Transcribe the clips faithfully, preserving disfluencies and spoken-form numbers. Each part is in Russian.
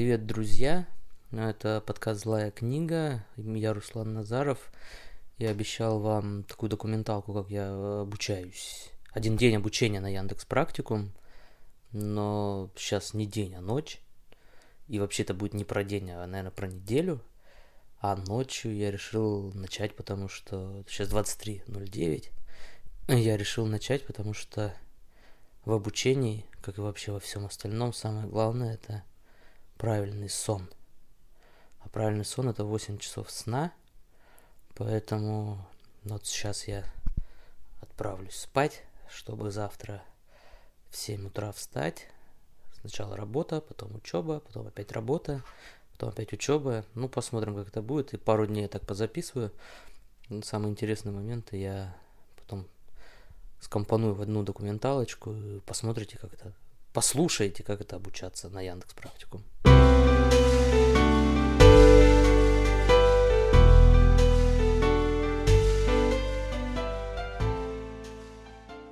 Привет, друзья! Это подкаст «Злая книга». Я Руслан Назаров. Я обещал вам такую документалку, как я обучаюсь. Один день обучения на Яндекс.Практикум, но сейчас не день, а ночь. И вообще это будет не про день, а, наверное, про неделю. А ночью я решил начать, потому что... Сейчас двадцать три ноль девять. Я решил начать, потому что в обучении, как и вообще во всем остальном, самое главное – это... правильный сон. А правильный сон это восемь часов сна. Поэтому вот сейчас я отправлюсь спать, чтобы завтра в семь утра встать. Сначала работа, потом учеба, потом опять работа, потом опять учеба. Ну, посмотрим, как это будет. И пару дней я так позаписываю. Самые интересные моменты я потом скомпоную в одну документалочку. И посмотрите, как это. Послушайте, как это обучаться на Яндекс.Практикум.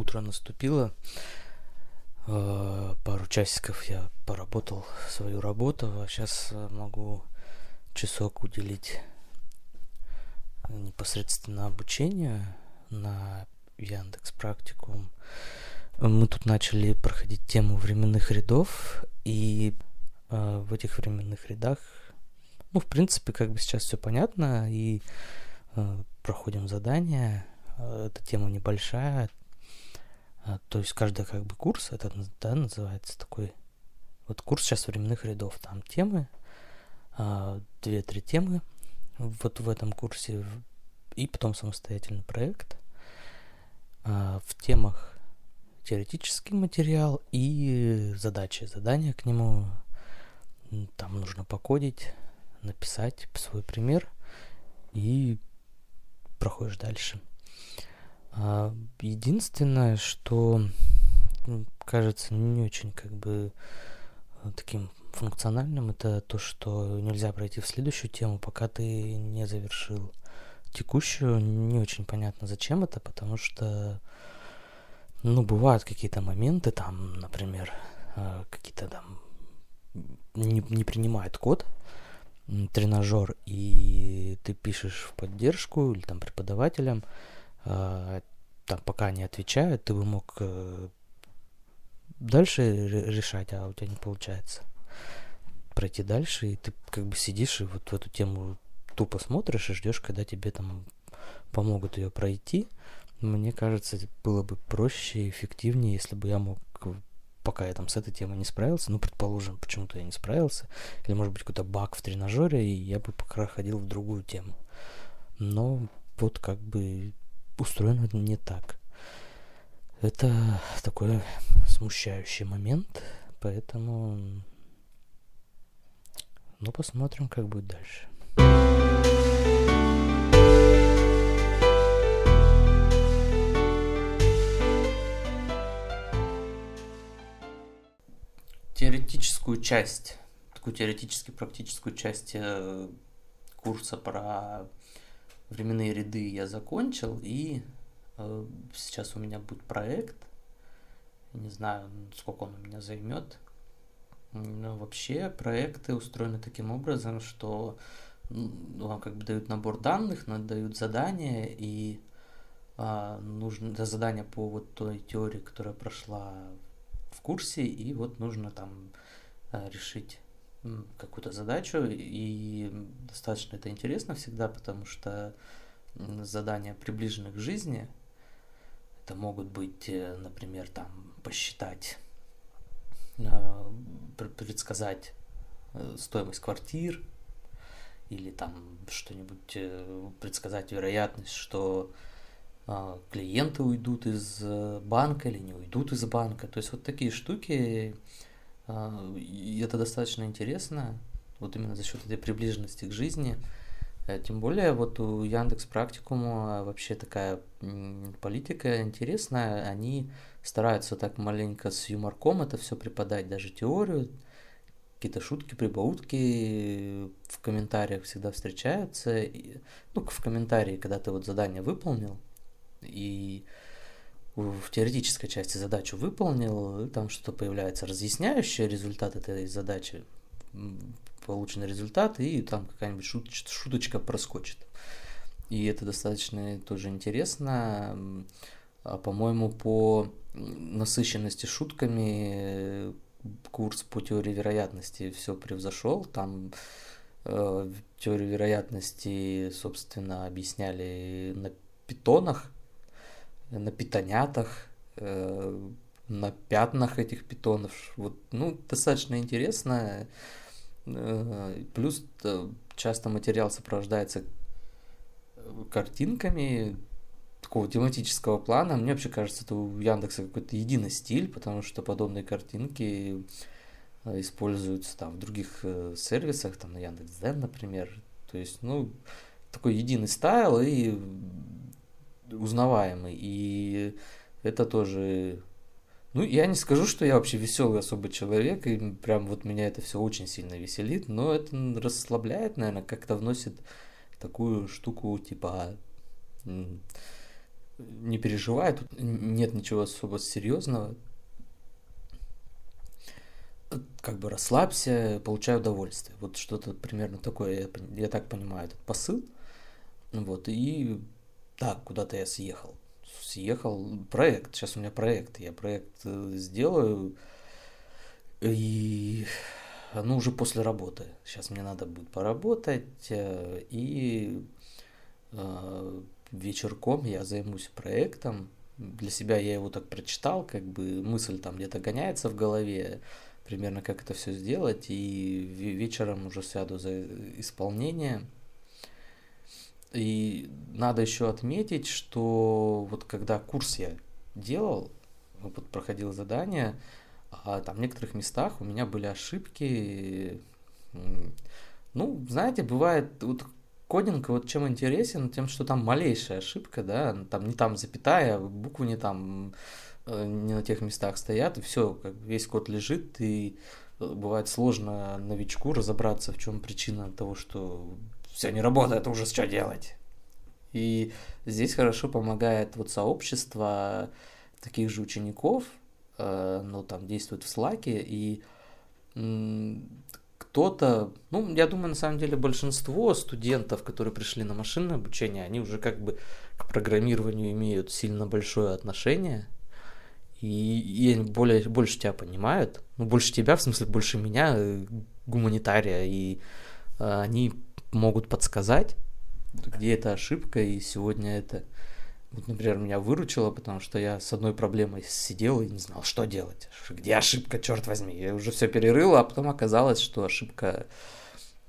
Утро наступило. Пару часиков я поработал свою работу. А сейчас могу часок уделить непосредственно обучению на Яндекс.Практикум. Мы тут начали проходить тему временных рядов, и э, в этих временных рядах, ну, в принципе, как бы сейчас все понятно, и э, проходим задания, эта тема небольшая, э, то есть каждый как бы курс, это, да, называется такой, вот курс сейчас временных рядов, там темы, э, две-три темы вот в этом курсе, и потом самостоятельный проект э, в темах, теоретический материал и задачи, задания к нему. Там нужно покодить, написать свой пример и проходишь дальше. Единственное, что кажется не очень как бы таким функциональным, это то, что нельзя пройти в следующую тему, пока ты не завершил текущую. Не очень понятно, зачем это, потому что ну, бывают какие-то моменты, там, например, какие-то там не, не принимает код тренажер, и ты пишешь в поддержку или там преподавателям, там пока не отвечают, ты бы мог дальше решать, а у тебя не получается пройти дальше, и ты как бы сидишь и вот в эту тему тупо смотришь и ждешь, когда тебе там помогут ее пройти. Мне кажется, было бы проще и эффективнее, если бы я мог, пока я там с этой темой не справился, ну, предположим, почему-то я не справился, или, может быть, какой-то баг в тренажере, и я бы пока ходил в другую тему. Но вот как бы устроено не так. Это такой смущающий момент, поэтому... Ну, посмотрим, как будет дальше. Теоретическую часть, такую теоретически-практическую часть курса про временные ряды я закончил, и сейчас у меня будет проект, не знаю, сколько он у меня займет, но вообще проекты устроены таким образом, что вам как бы дают набор данных, дают задания, и нужно это задание по вот той теории, которая прошла в курсе, и вот нужно там решить какую-то задачу, и достаточно это интересно всегда, потому что задания приближены к жизни, это могут быть, например, там посчитать, предсказать стоимость квартир, или там что-нибудь, предсказать вероятность, что клиенты уйдут из банка или не уйдут из банка. То есть вот такие штуки, и это достаточно интересно, вот именно за счет этой приближенности к жизни. Тем более вот у Яндекс.Практикума вообще такая политика интересная, они стараются так маленько с юморком это все преподать, даже теорию, какие-то шутки, прибаутки в комментариях всегда встречаются. Ну, в комментарии, когда ты вот задание выполнил, и в теоретической части задачу выполнил, там что-то появляется разъясняющее результат этой задачи, полученный результат, и там какая-нибудь шуточка, шуточка проскочит. И это достаточно тоже интересно. По-моему, по насыщенности шутками курс по теории вероятности все превзошел. Там э, теорию вероятности, собственно, объясняли на питонах, на питонятах, э, на пятнах этих питонов. Вот, ну, достаточно интересно. Э, плюс э, часто материал сопровождается картинками такого тематического плана. Мне вообще кажется, это у Яндекса какой-то единый стиль, потому что подобные картинки используются там в других сервисах, там на Яндекс.Дзен, например. То есть, ну, такой единый стайл и узнаваемый. И это тоже... Ну, я не скажу, что я вообще веселый особый человек, и прям вот меня это все очень сильно веселит, но это расслабляет, наверное, как-то вносит такую штуку, типа... не переживай, тут нет ничего особо серьезного. Как бы расслабься, получай удовольствие. Вот что-то примерно такое, я, я так понимаю, этот посыл. Вот, и так, да, куда-то я съехал. Съехал, проект, сейчас у меня проект, я проект сделаю, и ну уже после работы. Сейчас мне надо будет поработать, и... вечерком я займусь проектом. Для себя я его так прочитал, как бы мысль там где-то гоняется в голове, примерно как это все сделать, и вечером уже сяду за исполнение. И надо еще отметить, что вот когда курс я делал, вот проходил задание, а там в некоторых местах у меня были ошибки. Ну, знаете, бывает... вот кодинг вот чем интересен, тем, что там малейшая ошибка, да, там не там запятая, буквы не там, не на тех местах стоят, и все, как весь код лежит, и бывает сложно новичку разобраться, в чем причина того, что все не работает, уже что делать. И здесь хорошо помогает вот сообщество таких же учеников, ну, там действует в Slack'е, и кто-то, ну, я думаю, на самом деле большинство студентов, которые пришли на машинное обучение, они уже как бы к программированию имеют сильно большое отношение, и, и они более, больше тебя понимают, ну, больше тебя, в смысле, больше меня, гуманитария, и э, они могут подсказать, где эта ошибка, и сегодня это, вот, например, меня выручило, потому что я с одной проблемой сидел и не знал, что делать. Где ошибка, черт возьми. Я уже все перерыл, а потом оказалось, что ошибка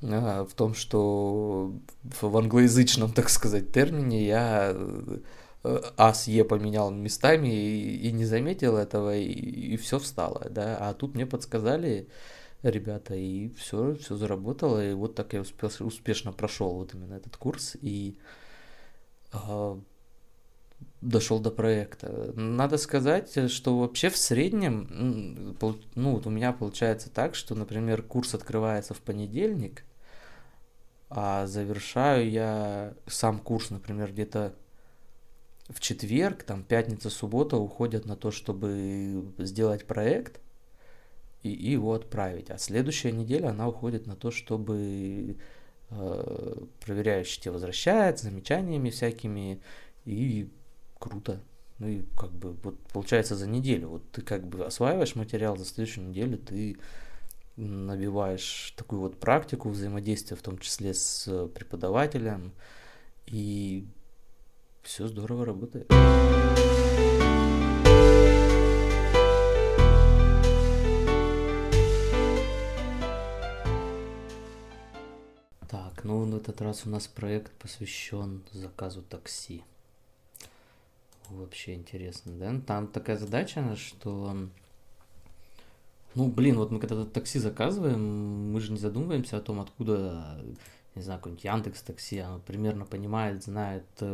э, в том, что в англоязычном, так сказать, термине я э, А с Е поменял местами и, и не заметил этого, и, и все встало. Да? А тут мне подсказали ребята, и все, все заработало. И вот так я успеш, успешно прошел вот именно этот курс. И... Э, дошел до проекта. Надо сказать, что вообще в среднем, ну вот у меня получается так, что, например, курс открывается в понедельник, а завершаю я сам курс, например, где-то в четверг, там пятница, суббота уходят на то, чтобы сделать проект и, и его отправить. А следующая неделя она уходит на то, чтобы э, проверяющий тебя возвращает с замечаниями всякими, и круто. Ну и как бы вот получается за неделю. Вот ты как бы осваиваешь материал, за следующую неделю ты набиваешь такую вот практику взаимодействия, в том числе с преподавателем. И все здорово работает. Так, ну в этот раз у нас проект посвящен заказу такси. Вообще интересно, да? Там такая задача, что... Ну, блин, вот мы когда такси заказываем, мы же не задумываемся о том, откуда, не знаю, какой-нибудь Яндекс.Такси, оно примерно понимает, знает, в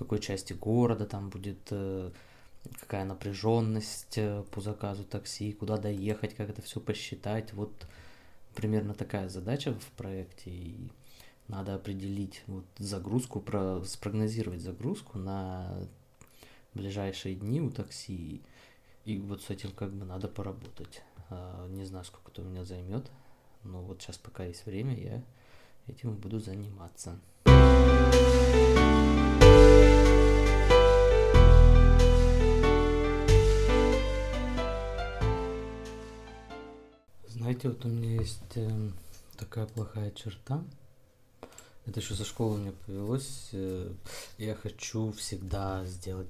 какой части города там будет, какая напряженность по заказу такси, куда доехать, как это все посчитать. Вот примерно такая задача в проекте, и надо определить вот загрузку, про... спрогнозировать загрузку на... ближайшие дни у такси, и вот с этим как бы надо поработать. Не знаю, сколько это у меня займет, но вот сейчас пока есть время, я этим буду заниматься. Знаете, вот у меня есть э, такая плохая черта. Это еще со школы у меня повелось. Э, я хочу всегда сделать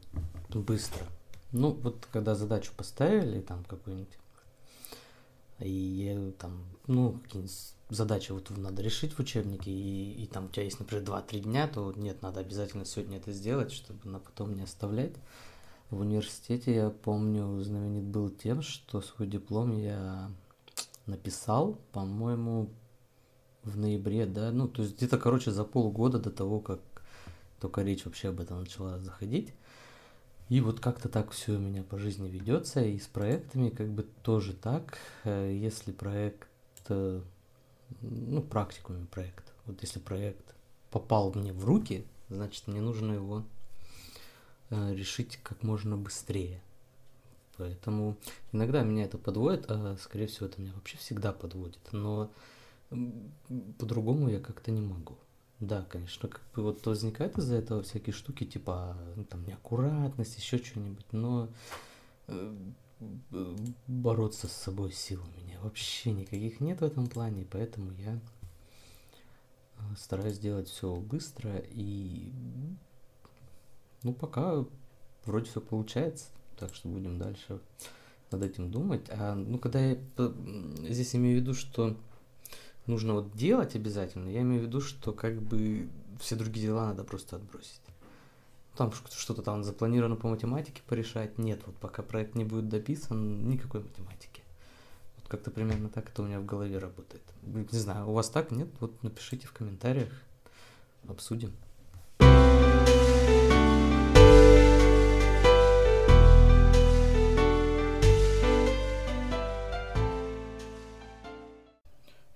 быстро. Ну, вот когда задачу поставили там какую-нибудь, и там, ну, какие-нибудь задачи вот надо решить в учебнике, и, и там у тебя есть, например, два-три дня, то нет, надо обязательно сегодня это сделать, чтобы на потом не оставлять. В университете, я помню, знаменит был тем, что свой диплом я написал, по-моему, в ноябре, да, ну, то есть где-то, короче, за полгода до того, как только речь вообще об этом начала заходить. И вот как-то так все у меня по жизни ведется, и с проектами как бы тоже так. Если проект, ну, практикуме проект, вот если проект попал мне в руки, значит, мне нужно его решить как можно быстрее. Поэтому иногда меня это подводит, а, скорее всего, это меня вообще всегда подводит, но по-другому я как-то не могу. Да, конечно, как бы вот возникают из-за этого всякие штуки, типа, ну, там, неаккуратность, еще что-нибудь, но э, бороться с собой сил у меня вообще никаких нет в этом плане, поэтому я стараюсь делать все быстро, и, ну, пока вроде все получается, так что будем дальше над этим думать. А, ну, когда я здесь имею в виду, что нужно вот делать обязательно, я имею в виду, что как бы все другие дела надо просто отбросить. Там что-то там запланировано по математике порешать. Нет, вот пока проект не будет дописан, никакой математики. Вот как-то примерно так это у меня в голове работает. Не знаю, у вас так, нет? Вот напишите в комментариях, обсудим.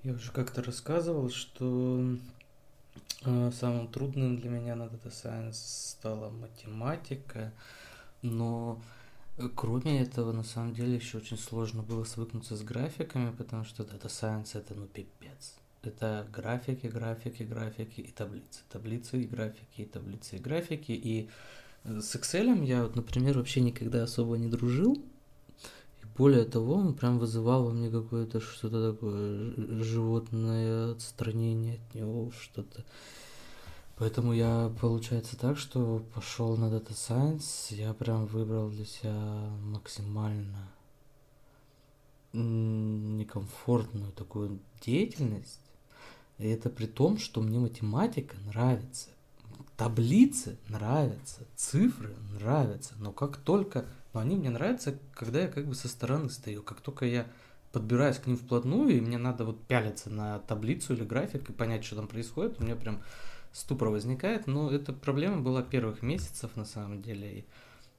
Я уже как-то рассказывал, что э, самым трудным для меня на Data Science стала математика, но кроме этого, на самом деле, еще очень сложно было свыкнуться с графиками, потому что Data Science — это ну пипец. Это графики, графики, графики и таблицы. Таблицы и графики, и таблицы и графики. И с Excel я, вот, например, вообще никогда особо не дружил. Более того, он прям вызывал во мне какое-то что-то такое, животное отстранение от него, что-то. Поэтому я, получается так, что пошел на Data Science, я прям выбрал для себя максимально некомфортную такую деятельность. И это при том, что мне математика нравится, таблицы нравятся, цифры нравятся, но как только... Но они мне нравятся, когда я как бы со стороны стою. Как только я подбираюсь к ним вплотную, и мне надо вот пялиться на таблицу или график и понять, что там происходит, у меня прям ступор возникает. Но эта проблема была первых месяцев на самом деле.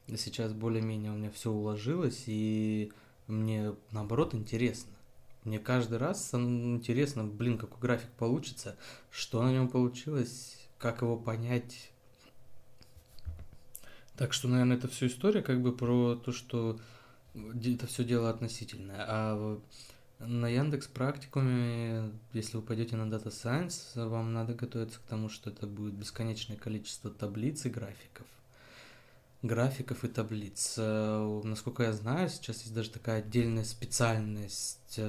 И сейчас более-менее у меня все уложилось, и мне наоборот интересно. Мне каждый раз интересно, блин, какой график получится, что на нем получилось, как его понять. Так что, наверное, это все история как бы про то, что это все дело относительное. А на Яндекс.Практикуме, если вы пойдете на Data Science, вам надо готовиться к тому, что это будет бесконечное количество таблиц и графиков. Графиков и таблиц. Насколько я знаю, сейчас есть даже такая отдельная специальность,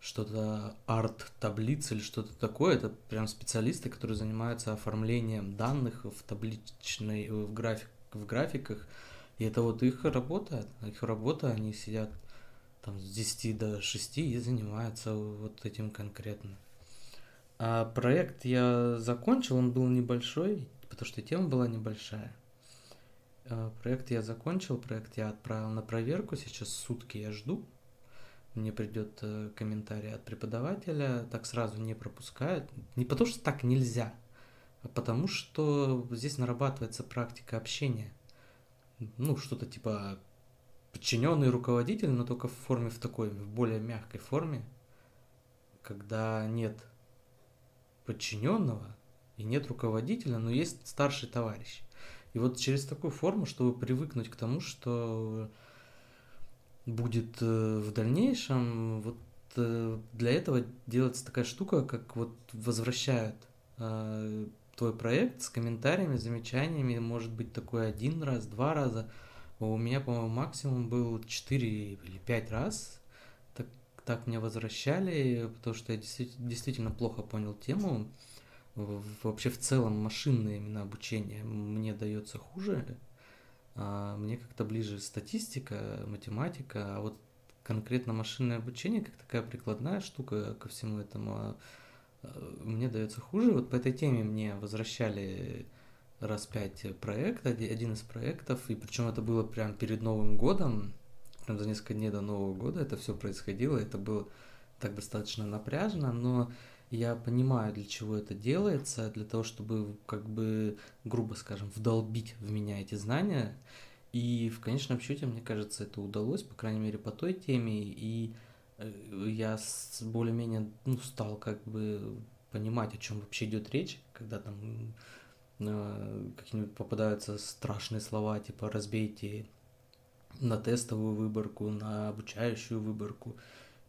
что-то арт-таблиц или что-то такое. Это прям специалисты, которые занимаются оформлением данных в табличной, в, график, в графиках. И это вот их работа. Их работа, они сидят там с десяти до шести и занимаются вот этим конкретно. А проект я закончил, он был небольшой, потому что тема была небольшая. А проект я закончил, проект я отправил на проверку, сейчас сутки я жду. Мне придет комментарий от преподавателя, так сразу не пропускают. Не потому что так нельзя, а потому что здесь нарабатывается практика общения. Ну, что-то типа подчиненный руководитель, но только в форме в такой, в более мягкой форме, когда нет подчиненного и нет руководителя, но есть старший товарищ. И вот через такую форму, чтобы привыкнуть к тому, что будет в дальнейшем, вот для этого делается такая штука, как вот возвращают э, твой проект с комментариями, замечаниями, может быть такой один раз, два раза. У меня, по-моему, максимум был четыре или пять раз. Так, так меня возвращали, потому что я действительно, действительно плохо понял тему. Вообще в целом машинное именно обучение мне дается хуже. А мне как-то ближе статистика, математика, а вот конкретно машинное обучение, как такая прикладная штука ко всему этому, мне дается хуже. Вот по этой теме мне возвращали раз пять проект, один из проектов, и причем это было прям перед Новым годом, прям за несколько дней до Нового года это все происходило, это было так достаточно напряжно, но я понимаю, для чего это делается, для того, чтобы, как бы, грубо скажем, вдолбить в меня эти знания. И в конечном счете, мне кажется, это удалось, по крайней мере, по той теме, и я более-менее ну, стал как бы понимать, о чем вообще идет речь, когда там э, какие-нибудь попадаются страшные слова, типа «разбейте на тестовую выборку, на обучающую выборку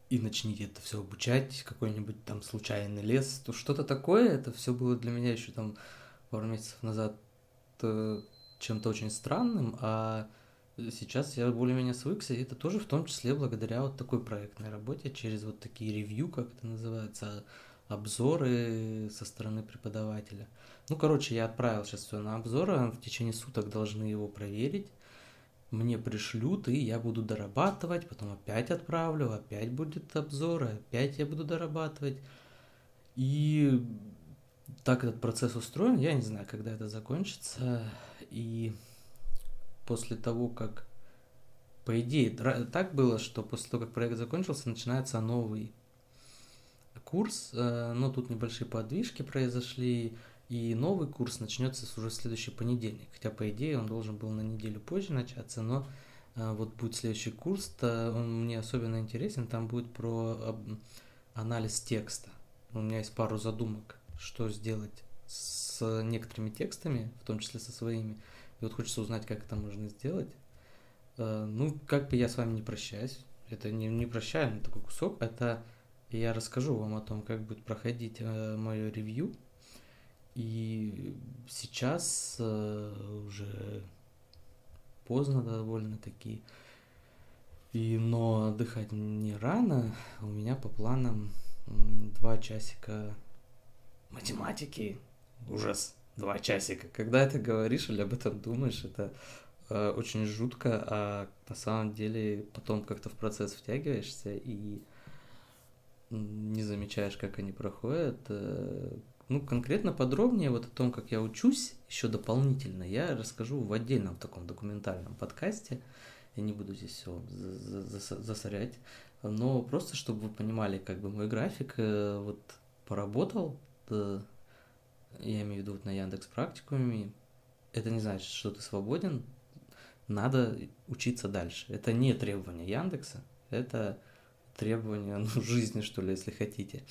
и начните это все обучать, какой-нибудь там случайный лес», то что-то такое. Это все было для меня еще там пару месяцев назад э, чем-то очень странным, а сейчас я более-менее свыкся, и это тоже в том числе благодаря вот такой проектной работе, через вот такие ревью, как это называется, обзоры со стороны преподавателя. Ну, короче, я отправил сейчас все на обзоры, в течение суток должны его проверить, мне пришлют, и я буду дорабатывать, потом опять отправлю, опять будет обзоры, опять я буду дорабатывать, и так этот процесс устроен, я не знаю, когда это закончится. И после того, как, по идее, так было, что после того, как проект закончился, начинается новый курс, но тут небольшие подвижки произошли, и новый курс начнется уже в следующий понедельник, хотя, по идее, он должен был на неделю позже начаться, но вот будет следующий курс, то он мне особенно интересен, там будет про анализ текста. У меня есть пару задумок, что сделать с некоторыми текстами, в том числе со своими. И вот хочется узнать, как это можно сделать. Ну, как бы я с вами не прощаюсь. Это не, не прощальный такой кусок. Это я расскажу вам о том, как будет проходить мое ревью. И сейчас уже поздно довольно-таки. И, но отдыхать не рано. У меня по планам два часика математики. Ужас. Два часика. Когда это говоришь или об этом думаешь, это э, очень жутко, а на самом деле потом как-то в процесс втягиваешься и не замечаешь, как они проходят. Э, ну, конкретно подробнее вот о том, как я учусь, еще дополнительно я расскажу в отдельном таком документальном подкасте. Я не буду здесь все засорять, но просто, чтобы вы понимали, как бы мой график э, вот поработал, э, я имею в виду на Яндекс.Практикуме, это не значит, что ты свободен, надо учиться дальше. Это не требование Яндекса, это требование ну, жизни, что ли, если хотите.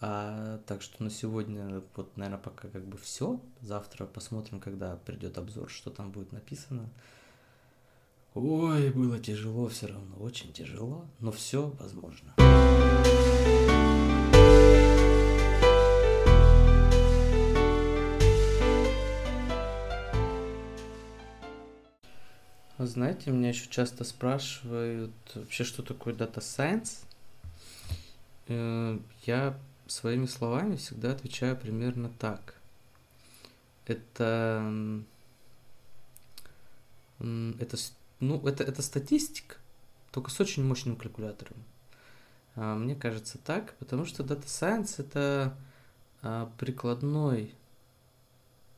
А, так что на сегодня, вот, наверное, пока как бы все. Завтра посмотрим, когда придет обзор, что там будет написано. Ой, было тяжело все равно, очень тяжело, но все возможно. Знаете, меня еще часто спрашивают вообще, что такое Data Science. Я своими словами всегда отвечаю примерно так. Это, это, ну, это, это статистика, только с очень мощным калькулятором. Мне кажется так, потому что Data Science – это прикладной,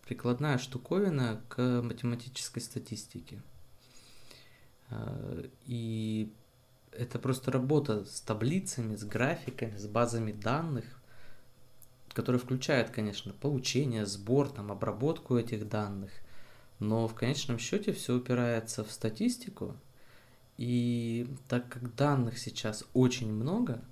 прикладная штуковина к математической статистике. И это просто работа с таблицами, с графиками, с базами данных, которые включают, конечно, получение, сбор, там, обработку этих данных. Но в конечном счете все упирается в статистику. И так как данных сейчас очень много,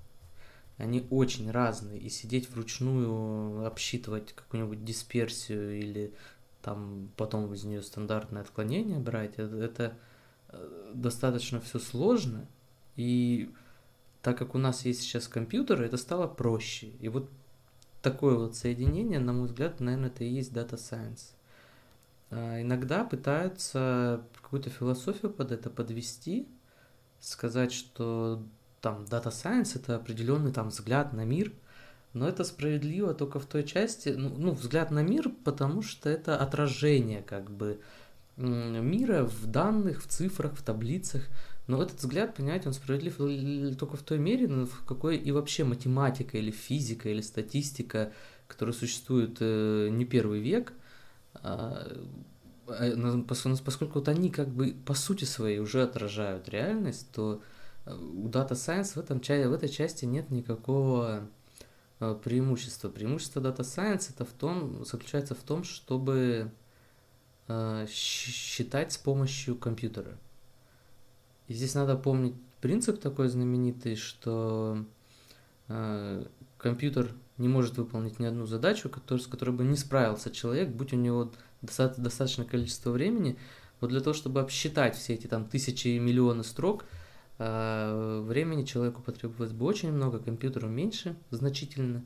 они очень разные, и сидеть вручную, обсчитывать какую-нибудь дисперсию или там потом из нее стандартное отклонение брать, это... достаточно все сложно, и так как у нас есть сейчас компьютеры, это стало проще. И вот такое вот соединение, на мой взгляд, наверное, это и есть Data Science. Иногда пытаются какую-то философию под это подвести, сказать, что там Data Science — это определенный там взгляд на мир, но это справедливо только в той части, ну, ну, взгляд на мир, потому что это отражение как бы мира в данных, в цифрах, в таблицах. Но этот взгляд, понимаете, он справедлив только в той мере, в какой и вообще математика или физика или статистика, которая существует э, не первый век, э, поскольку вот они как бы по сути своей уже отражают реальность, то у Data Science в, этом, в этой части нет никакого преимущества. Преимущество Data Science это в том, заключается в том, чтобы э, считать с помощью компьютера. И здесь надо помнить принцип такой знаменитый, что э, компьютер не может выполнить ни одну задачу, который, с которой бы не справился человек, будь у него доста- достаточное количество времени. Вот для того, чтобы обсчитать все эти там тысячи и миллионы строк, э, времени человеку потребовалось бы очень много, компьютеру меньше значительно.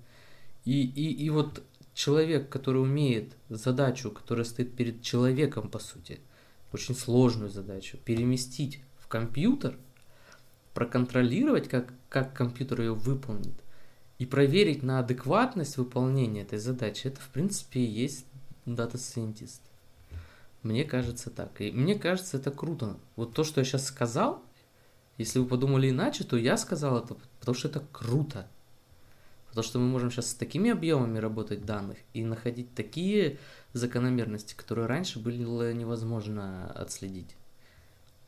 И, и, и вот человек, который умеет задачу, которая стоит перед человеком, по сути, очень сложную задачу, переместить в компьютер, проконтролировать, как, как компьютер ее выполнит, и проверить на адекватность выполнения этой задачи, это, в принципе, и есть Data Scientist. Мне кажется так. И мне кажется, это круто. Вот то, что я сейчас сказал, если вы подумали иначе, то я сказал это, потому что это круто. Потому что мы можем сейчас с такими объемами работать данных и находить такие закономерности, которые раньше было невозможно отследить.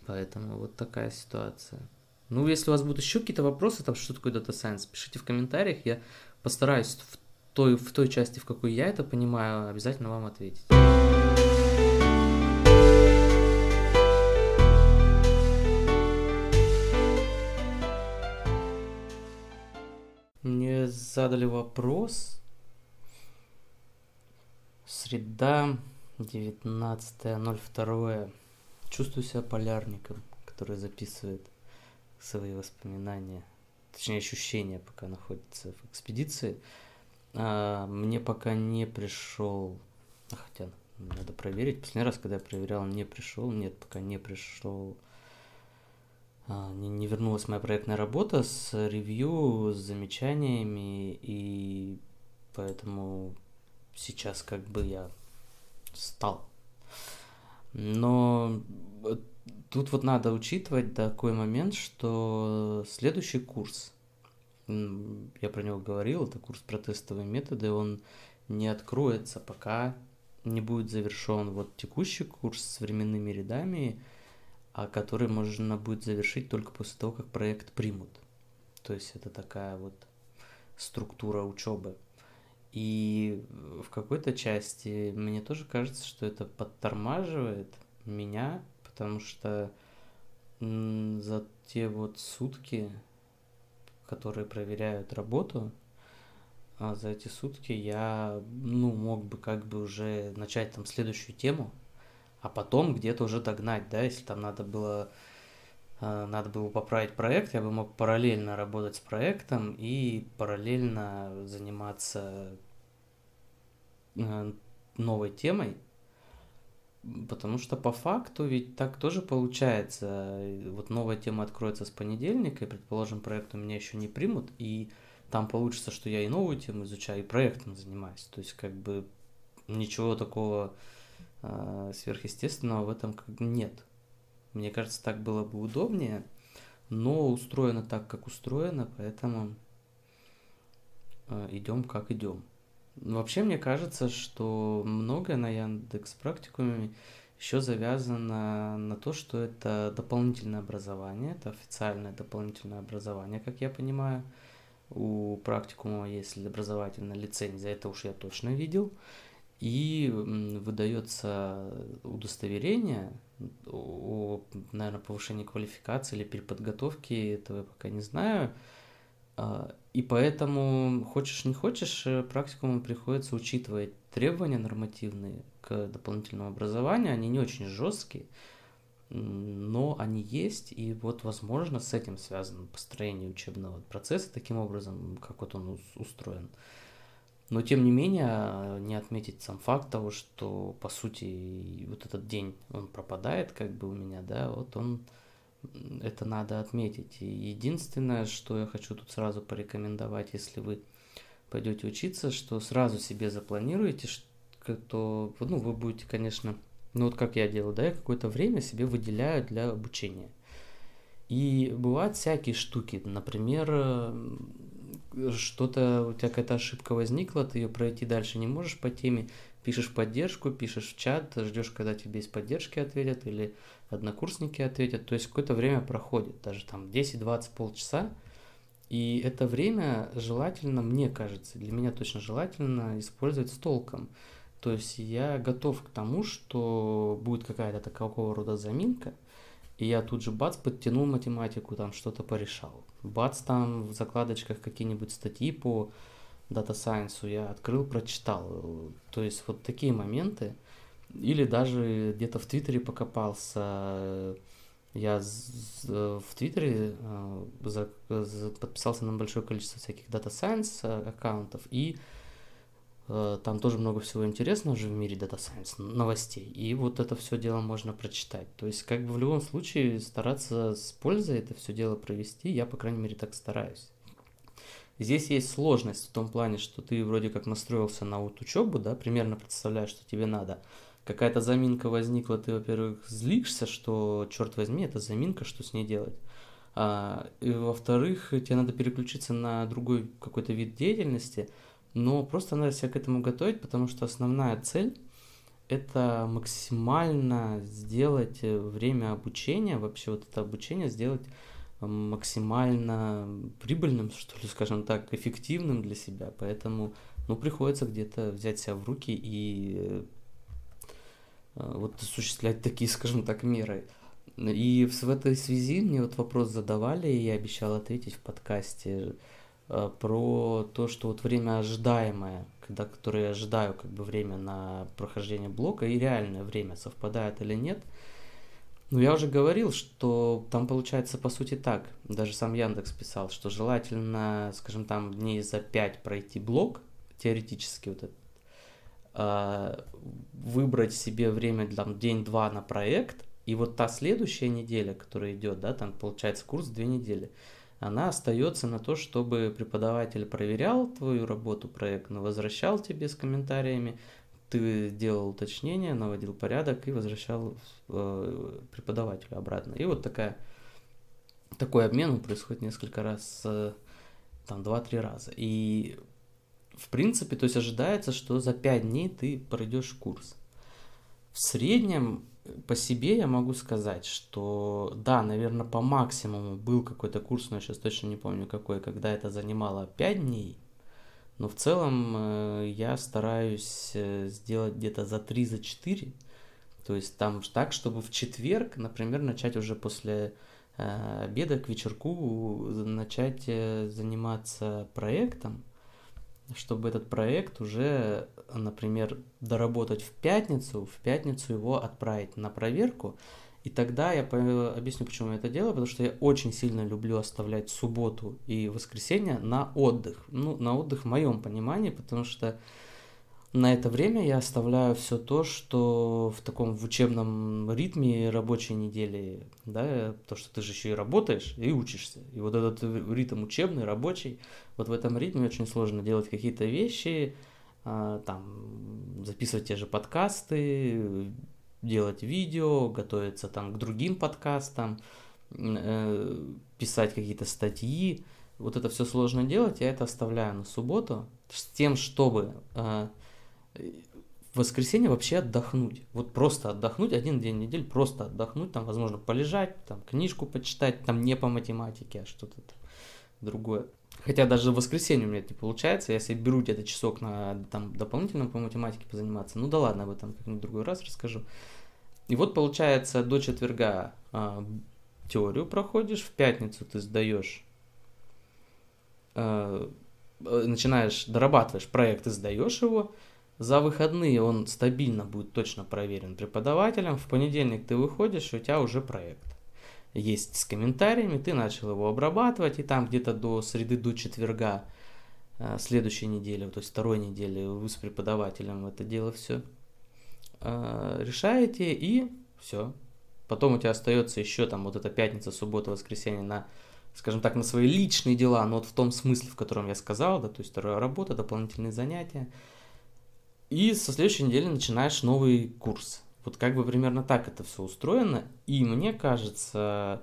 Поэтому вот такая ситуация. Ну, если у вас будут еще какие-то вопросы, там, что такое Data Science, пишите в комментариях. Я постараюсь в той, в той части, в какой я это понимаю, обязательно вам ответить. Мне задали вопрос. Среда, девятнадцатое ноль второе. Чувствую себя полярником, который записывает свои воспоминания, точнее ощущения, пока находится в экспедиции. А, мне пока не пришел, хотя надо проверить, последний раз, когда я проверял, не пришел, нет, пока не пришел, а, не, не вернулась моя проектная работа с ревью, с замечаниями, и поэтому сейчас как бы я стал. Но тут вот надо учитывать такой момент, что следующий курс, я про него говорил, это курс про тестовые методы, он не откроется, пока не будет завершен вот текущий курс с временными рядами, который можно будет завершить только после того, как проект примут. То есть это такая вот структура учебы. И в какой-то части мне тоже кажется, что это подтормаживает меня, потому что за те вот сутки, которые проверяют работу, за эти сутки я, ну, мог бы как бы уже начать там следующую тему, а потом где-то уже догнать, да, если там надо было... надо было поправить проект, я бы мог параллельно работать с проектом и параллельно заниматься новой темой, потому что по факту ведь так тоже получается. Вот новая тема откроется с понедельника, и, предположим, проект у меня еще не примут, и там получится, что я и новую тему изучаю, и проектом занимаюсь. То есть как бы ничего такого сверхъестественного в этом как бы нет. Мне кажется, так было бы удобнее, но устроено так, как устроено, поэтому идем, как идем. Вообще, мне кажется, что многое на Яндекс.Практикуме еще завязано на то, что это дополнительное образование, это официальное дополнительное образование, как я понимаю. У практикума есть образовательная лицензия, это уж я точно видел. И выдается удостоверение о, наверное, повышении квалификации или переподготовке, этого я пока не знаю. И поэтому, хочешь не хочешь, практикуму приходится учитывать требования нормативные к дополнительному образованию. Они не очень жесткие, но они есть, и вот, возможно, с этим связано построение учебного процесса таким образом, как вот он устроен. Но, тем не менее, не отметить сам факт того, что, по сути, вот этот день, он пропадает как бы у меня, да, вот он, это надо отметить. И единственное, что я хочу тут сразу порекомендовать, если вы пойдете учиться, что сразу себе запланируете, то, ну, вы будете, конечно, ну, вот как я делал, да, я какое-то время себе выделяю для обучения. И бывают всякие штуки, например, что-то, у тебя какая-то ошибка возникла, ты ее пройти дальше не можешь по теме, пишешь поддержку, пишешь в чат, ждешь, когда тебе из поддержки ответят или однокурсники ответят, то есть какое-то время проходит, даже там десять-двадцать, полчаса, и это время желательно, мне кажется, для меня точно желательно использовать с толком. То есть я готов к тому, что будет какая-то такого рода заминка, и я тут же бац подтянул математику, там что-то порешал. Бац там в закладочках какие-нибудь статьи по Data Science я открыл, прочитал. То есть вот такие моменты. Или даже где-то в Твиттере покопался. Я в Твиттере подписался на большое количество всяких Data Science аккаунтов, и там тоже много всего интересного уже в мире Data Science, новостей. И вот это все дело можно прочитать. То есть как бы в любом случае стараться с пользой это все дело провести. Я, по крайней мере, так стараюсь. Здесь есть сложность в том плане, что ты вроде как настроился на вот учебу, да, примерно представляешь, что тебе надо. Какая-то заминка возникла, ты, во-первых, злишься, что, черт возьми, это заминка, что с ней делать. А, и, во-вторых, тебе надо переключиться на другой какой-то вид деятельности, но просто надо себя к этому готовить, потому что основная цель – это максимально сделать время обучения, вообще вот это обучение сделать максимально прибыльным, что ли, скажем так, эффективным для себя. Поэтому, ну, приходится где-то взять себя в руки и вот осуществлять такие, скажем так, меры. И в этой связи мне вот вопрос задавали, и я обещал ответить в подкасте, про то, что вот время ожидаемое, когда, которое я ожидаю, как бы время на прохождение блока и реальное время совпадает или нет. Ну, я уже говорил, что там получается по сути так, даже сам Яндекс писал, что желательно, скажем, там дней за пять пройти блок, теоретически вот этот, выбрать себе время, там, день-два на проект, и вот та следующая неделя, которая идет, да, там получается курс две недели, она остается на то, чтобы преподаватель проверял твою работу проектную, возвращал тебе с комментариями, ты делал уточнения, наводил порядок и возвращал э, преподавателю обратно. И вот такая, такой обмен происходит несколько раз, э, там два-три раза. И в принципе, то есть ожидается, что за пять дней ты пройдешь курс. В среднем по себе я могу сказать, что да, наверное, по максимуму был какой-то курс, но я сейчас точно не помню какой, когда это занимало пять дней, но в целом я стараюсь сделать где-то за три-четыре, то есть там так, чтобы в четверг, например, начать уже после обеда к вечерку, начать заниматься проектом, чтобы этот проект уже, например, доработать в пятницу, в пятницу его отправить на проверку. И тогда я объясню, почему я это делаю, потому что я очень сильно люблю оставлять субботу и воскресенье на отдых. Ну, на отдых в моем понимании, потому что на это время я оставляю все то, что в таком в учебном ритме рабочей недели, да, то, что ты же еще и работаешь, и учишься. И вот этот ритм учебный, рабочий, вот в этом ритме очень сложно делать какие-то вещи, там, записывать те же подкасты, делать видео, готовиться там к другим подкастам, писать какие-то статьи. Вот это все сложно делать, я это оставляю на субботу с тем, чтобы в воскресенье вообще отдохнуть, вот просто отдохнуть, один день в неделю просто отдохнуть, там, возможно, полежать, там, книжку почитать, там, не по математике, а что-то там другое. Хотя даже в воскресенье у меня это не получается, я себе беру где-то часок на, там, дополнительно по математике позаниматься, ну да ладно, об этом как-нибудь в другой раз расскажу. И вот, получается, до четверга э, теорию проходишь, в пятницу ты сдаешь... Э, начинаешь, дорабатываешь проект и сдаешь его, За выходные он стабильно будет точно проверен преподавателем. В понедельник ты выходишь, и у тебя уже проект есть с комментариями, ты начал его обрабатывать, и там где-то до среды, до четверга следующей недели, то есть второй недели вы с преподавателем это дело все решаете, и все. Потом у тебя остается еще там вот эта пятница, суббота, воскресенье на, скажем так, на свои личные дела, но вот в том смысле, в котором я сказал, да, то есть работа, дополнительные занятия. И со следующей недели начинаешь новый курс. Вот как бы примерно так это все устроено. И мне кажется,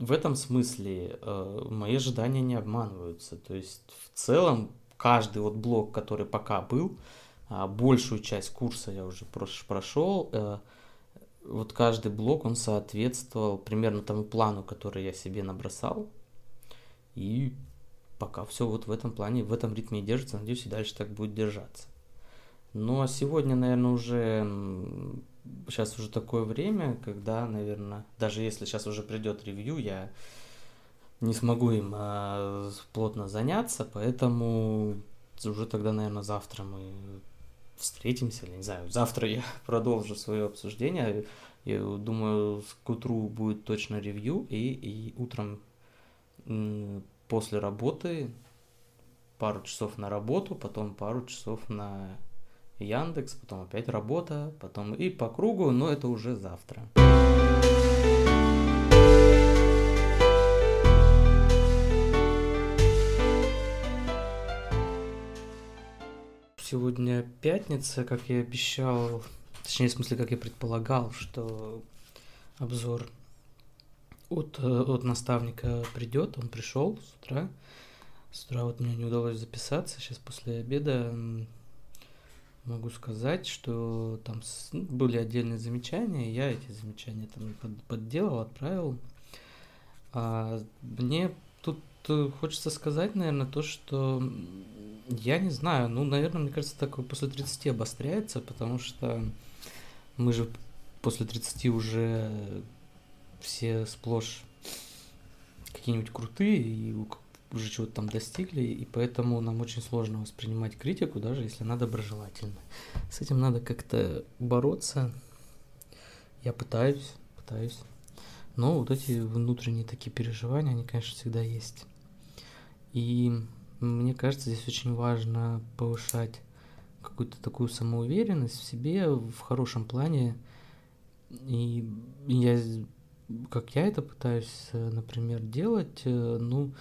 в этом смысле э, мои ожидания не обманываются. То есть в целом каждый вот блок, который пока был, э, большую часть курса я уже прошел, э, вот каждый блок, он соответствовал примерно тому плану, который я себе набросал. И пока все вот в этом плане, в этом ритме держится. Надеюсь, и дальше так будет держаться. Ну, а сегодня, наверное, уже, сейчас уже такое время, когда, наверное, даже если сейчас уже придет ревью, я не смогу им а, плотно заняться, поэтому уже тогда, наверное, завтра мы встретимся, или не знаю, завтра я продолжу свое обсуждение, я думаю, к утру будет точно ревью, и, и утром после работы пару часов на работу, потом пару часов на... Яндекс, потом опять работа, потом и по кругу, но это уже завтра. Сегодня пятница, как я обещал, точнее, в смысле, как я предполагал, что обзор от, от наставника придет, он пришел с утра. С утра вот мне не удалось записаться, сейчас после обеда... Могу сказать, что там были отдельные замечания, я эти замечания там подделал, отправил. А мне тут хочется сказать, наверное, то, что я не знаю, ну, наверное, мне кажется, такое после тридцати обостряется, потому что мы же после тридцати уже все сплошь какие-нибудь крутые и уже чего-то там достигли, и поэтому нам очень сложно воспринимать критику, даже если она доброжелательна. С этим надо как-то бороться. Я пытаюсь, пытаюсь. Но вот эти внутренние такие переживания, они, конечно, всегда есть. И мне кажется, здесь очень важно повышать какую-то такую самоуверенность в себе в хорошем плане. И я, как я это пытаюсь, например, делать, ну...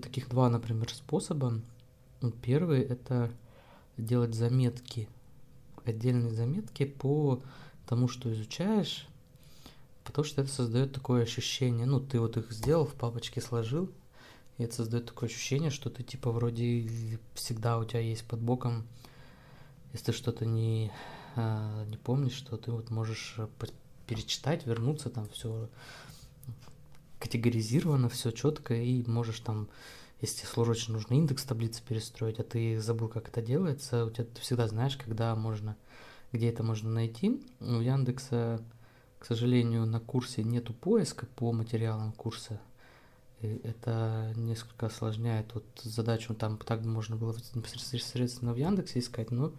Таких два, например, способа. Первый – это делать заметки, отдельные заметки по тому, что изучаешь, потому что это создает такое ощущение, ну, ты вот их сделал, в папочке сложил, и это создает такое ощущение, что ты типа вроде всегда у тебя есть под боком, если ты что-то не, не помнишь, что ты вот можешь перечитать, вернуться, там все... категоризировано, все четко, и можешь там, если срочно нужно индекс таблицы перестроить, а ты забыл, как это делается, у тебя ты всегда знаешь, когда можно, где это можно найти. У Яндекса, к сожалению, на курсе нету поиска по материалам курса. И это несколько осложняет вот задачу, там так можно было непосредственно в Яндексе искать, но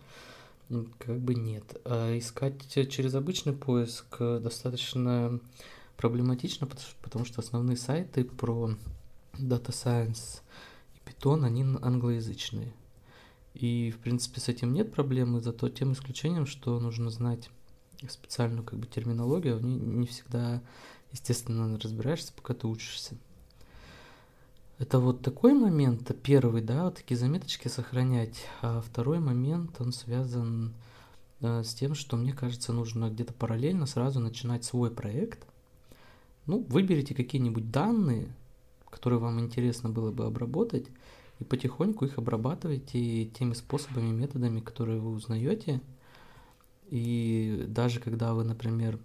как бы нет. А искать через обычный поиск достаточно... проблематично, потому что основные сайты про Data Science и Python, они англоязычные. И, в принципе, с этим нет проблемы, зато тем исключением, что нужно знать специальную как бы терминологию, в ней не всегда, естественно, разбираешься, пока ты учишься. Это вот такой момент, первый, да, вот такие заметочки сохранять. А второй момент, он связан э, с тем, что, мне кажется, нужно где-то параллельно сразу начинать свой проект. Ну, выберите какие-нибудь данные, которые вам интересно было бы обработать, и потихоньку их обрабатывайте теми способами, методами, которые вы узнаете. И даже когда вы, например,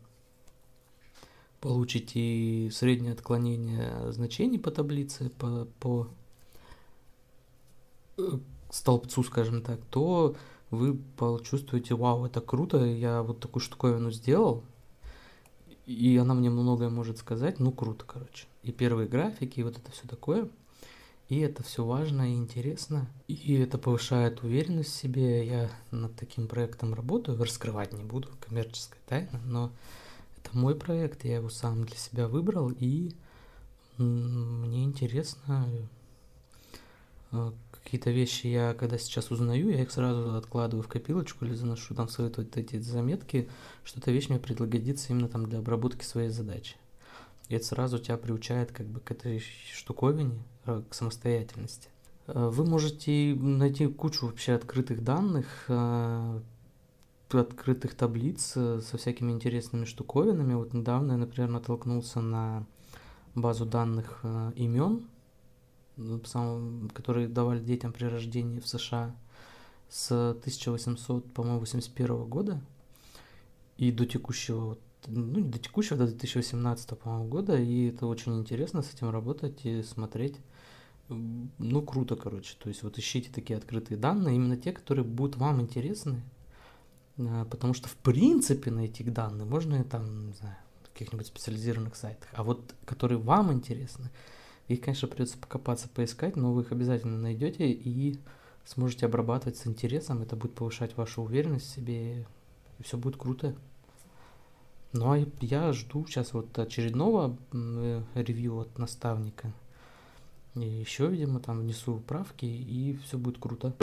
получите среднее отклонение значений по таблице, по, по столбцу, скажем так, то вы почувствуете, вау, это круто, я вот такую штуковину сделал. И она мне многое может сказать, ну круто, короче. И первые графики, и вот это все такое. И это все важно и интересно. И это повышает уверенность в себе. Я над таким проектом работаю. Раскрывать не буду, коммерческая тайна. Но это мой проект, я его сам для себя выбрал. И мне интересно... Какие-то вещи я, когда сейчас узнаю, я их сразу откладываю в копилочку или заношу там в свои вот эти заметки, что-то вещь мне пригодится именно там для обработки своей задачи. И это сразу тебя приучает как бы к этой штуковине, к самостоятельности. Вы можете найти кучу вообще открытых данных, открытых таблиц со всякими интересными штуковинами. Вот недавно я, например, натолкнулся на базу данных имен, которые давали детям при рождении в США с тысяча восемьсот, по-моему, восемьдесят первого года и до текущего, ну не до текущего, до две тысячи восемнадцатого, по-моему, года, и это очень интересно с этим работать и смотреть, ну круто, короче, то есть вот ищите такие открытые данные, именно те, которые будут вам интересны, потому что в принципе найти данные можно там, не знаю, в каких-нибудь специализированных сайтах, а вот которые вам интересны, их, конечно, придется покопаться, поискать, но вы их обязательно найдете и сможете обрабатывать с интересом. Это будет повышать вашу уверенность в себе, и все будет круто. Ну, а я жду сейчас вот очередного ревью от наставника. И еще, видимо, там внесу правки, и все будет круто.